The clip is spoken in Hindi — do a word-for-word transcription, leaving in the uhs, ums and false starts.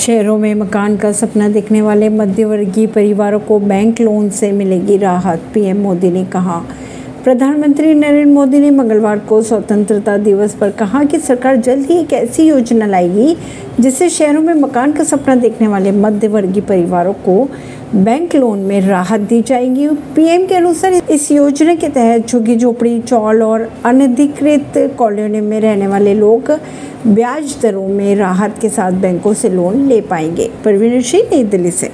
शहरों में मकान का सपना देखने वाले मध्यवर्गीय परिवारों को बैंक लोन से मिलेगी राहत, पीएम मोदी ने कहा। प्रधानमंत्री नरेंद्र मोदी ने मंगलवार को स्वतंत्रता दिवस पर कहा कि सरकार जल्द ही एक ऐसी योजना लाएगी जिससे शहरों में मकान का सपना देखने वाले मध्यवर्गीय परिवारों को बैंक लोन में राहत दी जाएगी। पीएम के अनुसार इस योजना के तहत झुग्गी झोपड़ी, चौल और अनधिकृत कॉलोनी में रहने वाले लोग ब्याज दरों में राहत के साथ बैंकों से लोन ले पाएंगे। प्रवीण सिंह, नई दिल्ली से।